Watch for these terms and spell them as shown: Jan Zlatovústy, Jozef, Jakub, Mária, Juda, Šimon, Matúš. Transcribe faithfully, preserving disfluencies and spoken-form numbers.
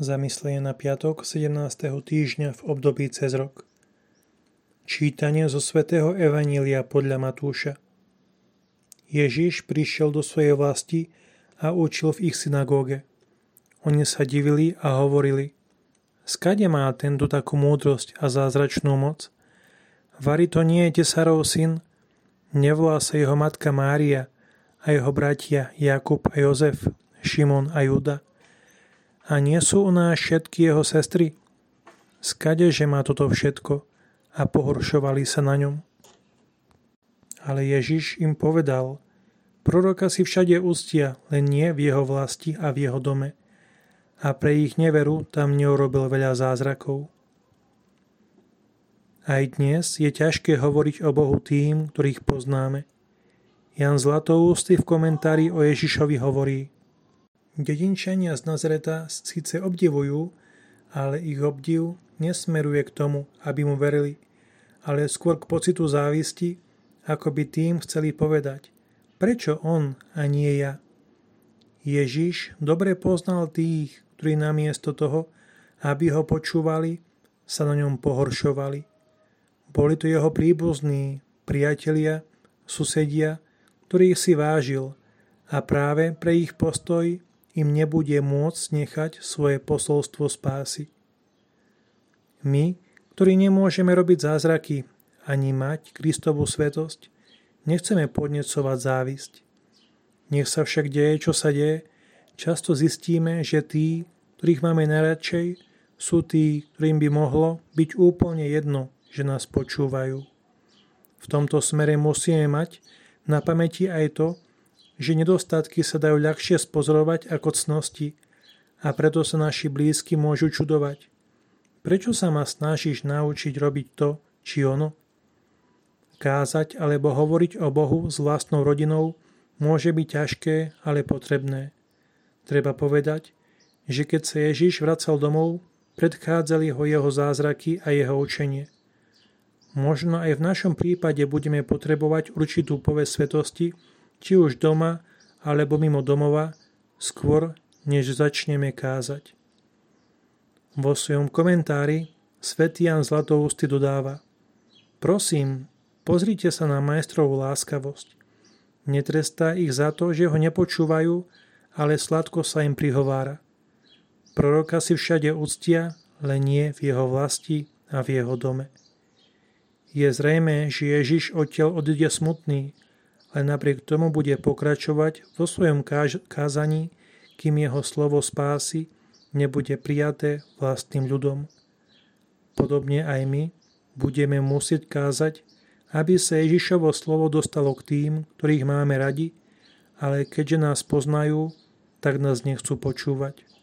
Zamyslenie na piatok sedemnásteho týždňa v období cez rok. Čítanie zo svätého Evanjelia podľa Matúša. Ježiš prišiel do svojej vlasti a učil v ich synagóge. Oni sa divili a hovorili: Skade má tento takú múdrosť a zázračnú moc? Vari to nie je Tesarov syn? Nevolá sa jeho matka Mária a jeho bratia Jakub a Jozef, Šimon a Juda? A nie sú u nás všetky jeho sestry? Skadeže má toto všetko? A pohoršovali sa na ňom. Ale Ježiš im povedal: Proroka si všade úctia, len nie v jeho vlasti a v jeho dome. A pre ich neveru tam neurobil veľa zázrakov. Aj dnes je ťažké hovoriť o Bohu tým, ktorých poznáme. Jan Zlatovústy v komentári o Ježišovi hovorí: Dedinčania z Nazareta síce obdivujú, ale ich obdiv nesmeruje k tomu, aby mu verili, ale skôr k pocitu závisti, ako by tým chceli povedať: prečo on a nie ja? Ježiš dobre poznal tých, ktorí namiesto toho, aby ho počúvali, sa na ňom pohoršovali. Boli to jeho príbuzní, priatelia, susedia, ktorých si vážil, a práve pre ich postoj im nebude môcť nechať svoje posolstvo spásy. My, ktorí nemôžeme robiť zázraky ani mať Kristovú svätosť, nechceme podnecovať závisť. Nech sa však deje, čo sa deje, často zistíme, že tí, ktorých máme najradšej, sú tí, ktorým by mohlo byť úplne jedno, že nás počúvajú. V tomto smere musíme mať na pamäti aj to, že nedostatky sa dajú ľahšie spozorovať ako cnosti, a preto sa naši blízky môžu čudovať: prečo sa ma snažíš naučiť robiť to či ono? Kázať alebo hovoriť o Bohu s vlastnou rodinou môže byť ťažké, ale potrebné. Treba povedať, že keď sa Ježiš vracal domov, predchádzali ho jeho zázraky a jeho učenie. Možno aj v našom prípade budeme potrebovať určitú povesť svätosti, či už doma, alebo mimo domova, skôr, než začneme kázať. Vo svojom komentári svätý Jan Zlatovústy dodáva: Prosím, pozrite sa na majstrovú láskavosť. Netrestá ich za to, že ho nepočúvajú, ale sladko sa im prihovára. Proroka si všade úctia, len nie v jeho vlasti a v jeho dome. Je zrejmé, že Ježiš odtiaľ odíde smutný, ale napriek tomu bude pokračovať vo svojom kázaní, kým jeho slovo spásy nebude prijaté vlastným ľudom. Podobne aj my budeme musieť kázať, aby sa Ježišovo slovo dostalo k tým, ktorých máme radi, ale keďže nás poznajú, tak nás nechcú počúvať.